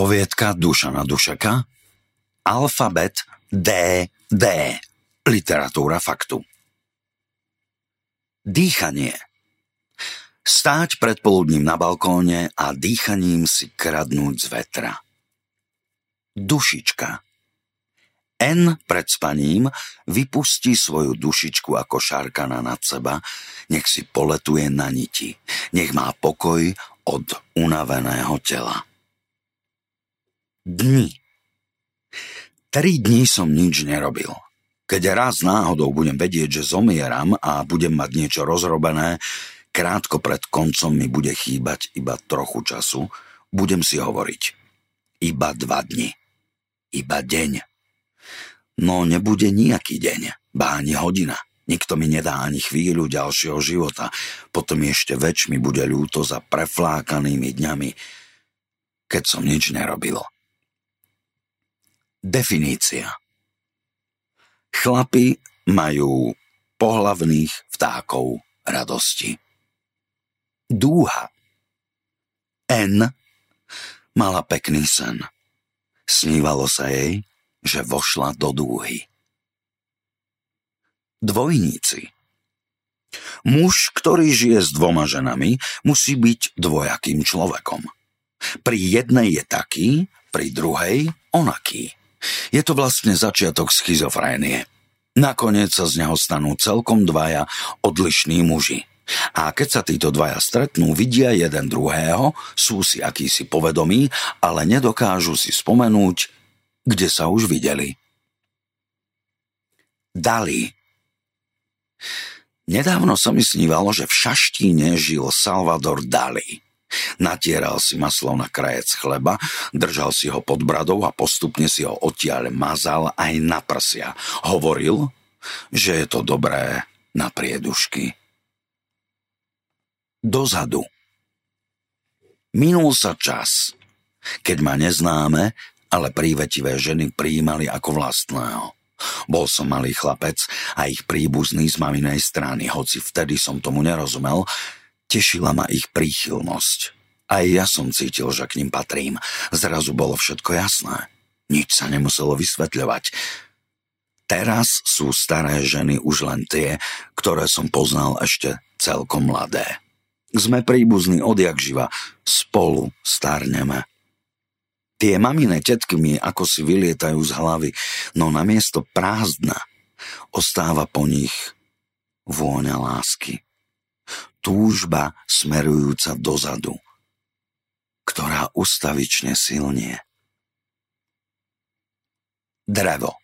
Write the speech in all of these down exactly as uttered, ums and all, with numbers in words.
poviedka Dušana Dušeka, alfabet dé dé, literatúra faktu. Dýchanie. Stáť predpoludním na balkóne a dýchaním si kradnúť z vetra. Dušička. N pred spaním vypustí svoju dušičku ako šarkana nad seba, nech si poletuje na niti, nech má pokoj od unaveného tela. Dni. Tri dni som nič nerobil. Keď raz náhodou budem vedieť, že zomieram a budem mať niečo rozrobené, krátko pred koncom mi bude chýbať iba trochu času, budem si hovoriť. Iba dva dni. Iba deň. No nebude nejaký deň, ba ani hodina. Nikto mi nedá ani chvíľu ďalšieho života. Potom ešte väčšmi bude ľúto za preflákanými dňami, keď som nič nerobil. Definícia. Chlapi majú pohlavných vtákov radosti. Dúha. N mala pekný sen. Snívalo sa jej, že vošla do dúhy. Dvojníci. Muž, ktorý žije s dvoma ženami, musí byť dvojakým človekom. Pri jednej je taký, pri druhej onaký. Je to vlastne začiatok schizofrénie. Nakoniec sa z neho stanú celkom dvaja odlišní muži. A keď sa títo dvaja stretnú, vidia jeden druhého, sú si akýsi povedomí, ale nedokážu si spomenúť, kde sa už videli. Dali. Nedávno sa mi snívalo, že v Šaštíne žil Salvador Dali. Natieral si maslo na krajec chleba, držal si ho pod bradou a postupne si ho odtiaľ mazal aj na prsia. Hovoril, že je to dobré na priedušky. Dozadu. Minul sa čas, keď ma neznáme, ale prívetivé ženy prijímali ako vlastného. Bol som malý chlapec a ich príbuzný z maminej strany, hoci vtedy som tomu nerozumel, tešila ma ich príchylnosť. Aj ja som cítil, že k nim patrím. Zrazu bolo všetko jasné. Nič sa nemuselo vysvetľovať. Teraz sú staré ženy už len tie, ktoré som poznal ešte celkom mladé. Sme príbuzní odjakživa, spolu starneme. Tie mamine tetky mi ako si vylietajú z hlavy, no namiesto prázdna ostáva po nich vôňa lásky. Túžba smerujúca dozadu, ktorá ustavične silnie. Drevo.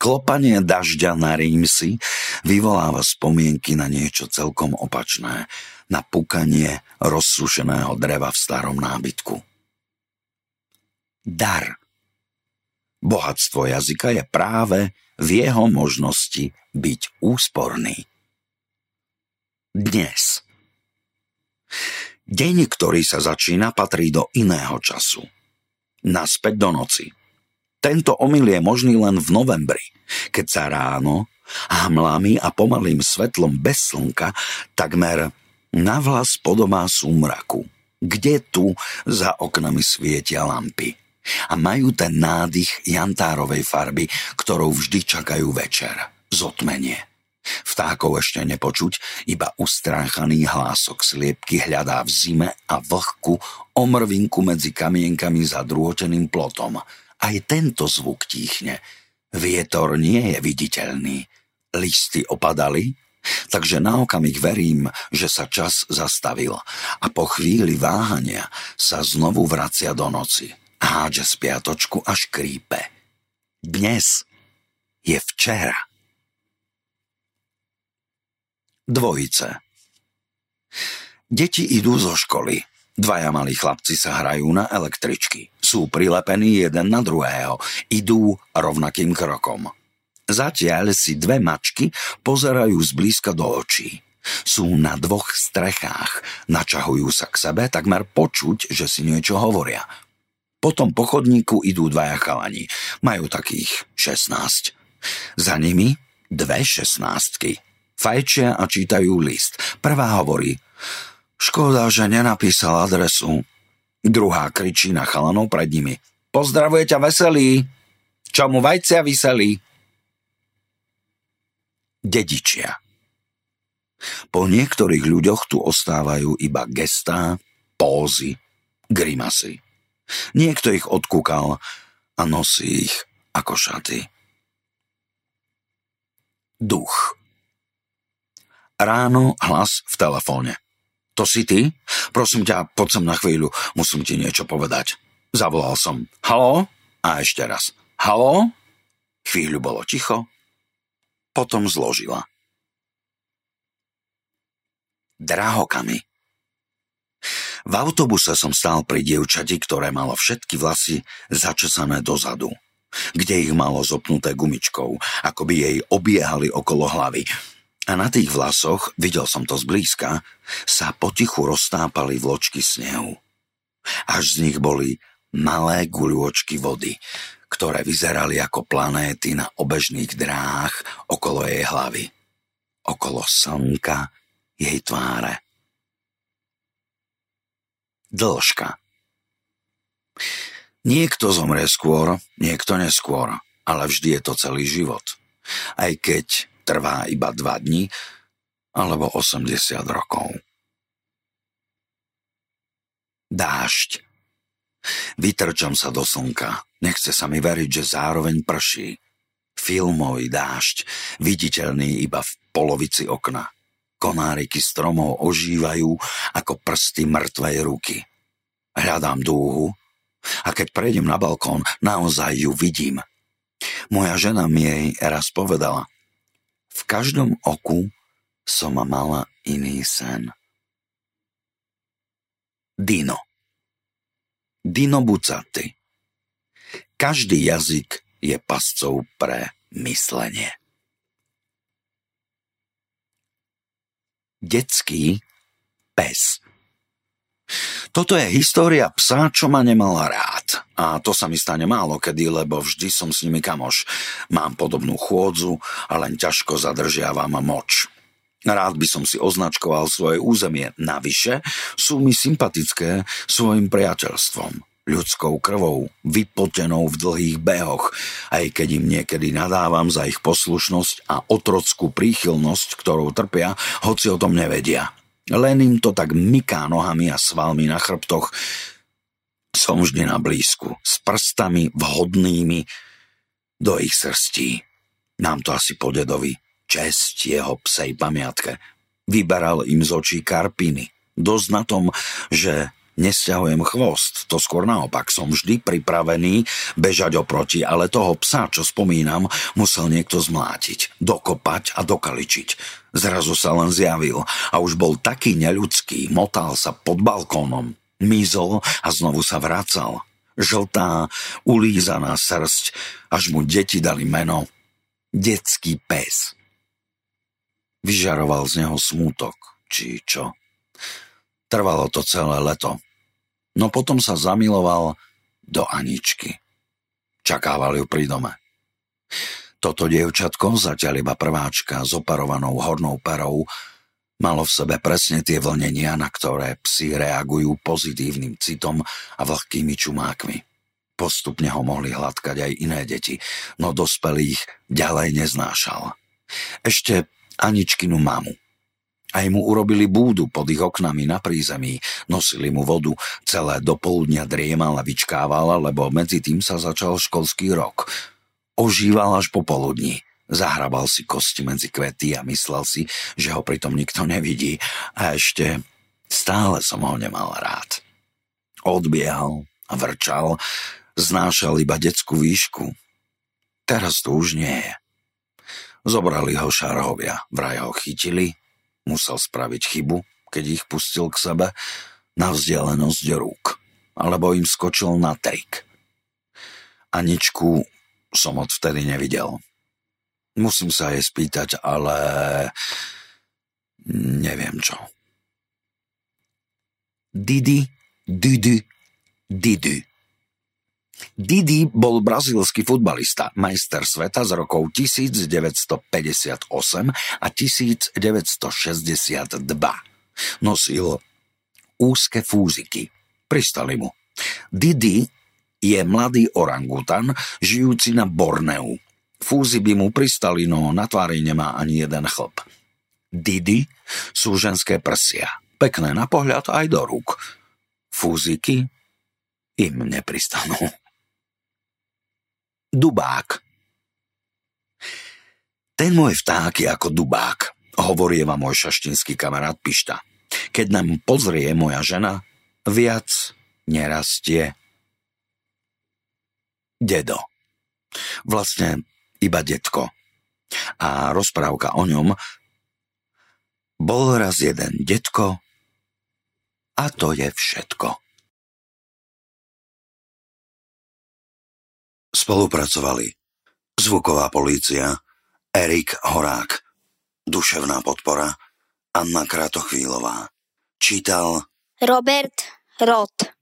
Klopanie dažďa na rýmsi vyvoláva spomienky na niečo celkom opačné, na pukanie rozsušeného dreva v starom nábytku. Dar. Bohatstvo jazyka je práve v jeho možnosti byť úsporný. Dnes. Deň, ktorý sa začína, patrí do iného času. Naspäť do noci. Tento omyl je možný len v novembri, keď sa ráno hmlami a pomalým svetlom bez slnka takmer navlas podobá súmraku, kde tu za oknami svietia lampy a majú ten nádych jantárovej farby, ktorou vždy čakajú večer, zotmenie. Vtákov ešte nepočuť, iba ustráchaný hlások sliepky hľadá v zime a vlhku omrvinku medzi kamienkami za drôteným plotom. Aj tento zvuk tíchne. Vietor nie je viditeľný. Listy opadali, takže na okamih verím, že sa čas zastavil a po chvíli váhania sa znovu vracia do noci. Hádže spiatočku a škrípe. Dnes je včera. Dvojice. Deti idú zo školy. Dvaja malí chlapci sa hrajú na električky. Sú prilepení jeden na druhého. Idú rovnakým krokom. Zatiaľ si dve mačky pozerajú zblízka do očí. Sú na dvoch strechách, načahujú sa k sebe, takmer počuť, že si niečo hovoria. Potom po chodníku idú dvaja chalani, majú takých šestnásť. Za nimi dve šestnástky. Fajčia a čítajú list. Prvá hovorí: škoda, že nenapísal adresu. Druhá kričí na chalanov pred nimi. Pozdravuje ťa veselý! Čo mu vajcia vyselí? Dedičia. Po niektorých ľuďoch tu ostávajú iba gestá, pózy, grimasy. Niekto ich odkúkal a nosí ich ako šaty. Duch. Ráno hlas v telefóne. To si ty? Prosím ťa, poď sem na chvíľu, musím ti niečo povedať. Zavolal som. Haló? A ešte raz. Haló? Chvíľu bolo ticho. Potom zložila. Drahokami. V autobuse som stál pri dievčati, ktoré malo všetky vlasy začesané dozadu, kde ich malo zopnuté gumičkou, ako by jej obiehali okolo hlavy. A na tých vlasoch, videl som to zblízka, sa potichu roztápali vločky snehu. Až z nich boli malé guľôčky vody, ktoré vyzerali ako planéty na obežných dráhach okolo jej hlavy, okolo slnka jej tváre. Dĺžka. Niekto zomrie skôr, niekto neskôr, ale vždy je to celý život. Aj keď trvá iba dva dni, alebo osemdesiat rokov. Dážď. Vytrčam sa do slnka. Nechce sa mi veriť, že zároveň prší. Filmový dážď, viditeľný iba v polovici okna. Konáriky stromov ožívajú ako prsty mŕtvej ruky. Hľadám dúhu a keď prejdem na balkón, naozaj ju vidím. Moja žena mi jej raz povedala, v každom oku som mala iný sen. Dino. Dino Bucati. Každý jazyk je pascou pre myslenie. Detský pes. Toto je história psa, čo ma nemal rád. A to sa mi stane málo kedy, lebo vždy som s nimi kamoš. Mám podobnú chôdzu a len ťažko zadržiavam moč. Rád by som si označkoval svoje územie. Navyše sú mi sympatické svojim priateľstvom. Ľudskou krvou, vypotenou v dlhých behoch, aj keď im niekedy nadávam za ich poslušnosť a otrockú príchylnosť, ktorou trpia, hoci o tom nevedia. Len im to tak myká nohami a svalmi na chrbtoch. Som vždy na blízku, s prstami vhodnými do ich srstí. Nám to asi po dedovi, česť jeho psej pamiatke. Vyberal im z očí karpiny. Dosť na tom, že nesťahujem chvost, to skôr naopak, som vždy pripravený bežať oproti, ale toho psa, čo spomínam, musel niekto zmlátiť, dokopať a dokaličiť. Zrazu sa len zjavil a už bol taký neľudský, motal sa pod balkónom, mizol a znovu sa vracal. Žltá, ulízaná srst, až mu deti dali meno Detský pes. Vyžaroval z neho smútok, či čo. Trvalo to celé leto. No potom sa zamiloval do Aničky. Čakával ju pri dome. Toto dievčatko, zatiaľ iba prváčka s operovanou hornou perou, malo v sebe presne tie vlnenia, na ktoré psi reagujú pozitívnym citom a vlhkými čumákmi. Postupne ho mohli hladkať aj iné deti, no dospelých ďalej neznášal. Ešte Aničkinu mamu. Aj mu urobili búdu pod ich oknami na prízemí, nosili mu vodu, celé dopoludnia driemal a vyčkávala, lebo medzi tým sa začal školský rok. Ožíval až popoludní, zahrabal si kosti medzi kvety a myslel si, že ho pritom nikto nevidí a ešte stále som ho nemal rád. Odbiehal a vrčal, znášal iba detskú výšku. Teraz to už nie je. Zobrali ho šarhovia, vraj ho chytili. Musel spraviť chybu, keď ich pustil k sebe na vzdialenosť rúk, alebo im skočil na trik. Aničku som odvtedy nevidel. Musím sa jej spýtať, ale neviem čo. Didi, Didi, Didi. Didi bol brazílsky futbalista, majster sveta z rokov devätnásťstopäťdesiatosem a devätnásťstošesťdesiatdva. Nosil úzke fúziky, Pristali mu. Didi je mladý orangutan, žijúci na Borneu. Fúzy by mu pristali, no na tvári nemá ani jeden chlp. Didi sú ženské prsia. Pekné na pohľad aj do rúk. Fúziky im nepristanú. Dubák. Ten môj vták je ako dubák, hovorieva môj šaštinský kamarát Pišta. Keď nám pozrie moja žena, viac nerastie. Dedo. Vlastne iba detko. A rozprávka o ňom. Bol raz jeden detko a to je všetko. Spolupracovali zvuková polícia, Erik Horák, duševná podpora Anna Kratochvílová. Čítal Robert Roth.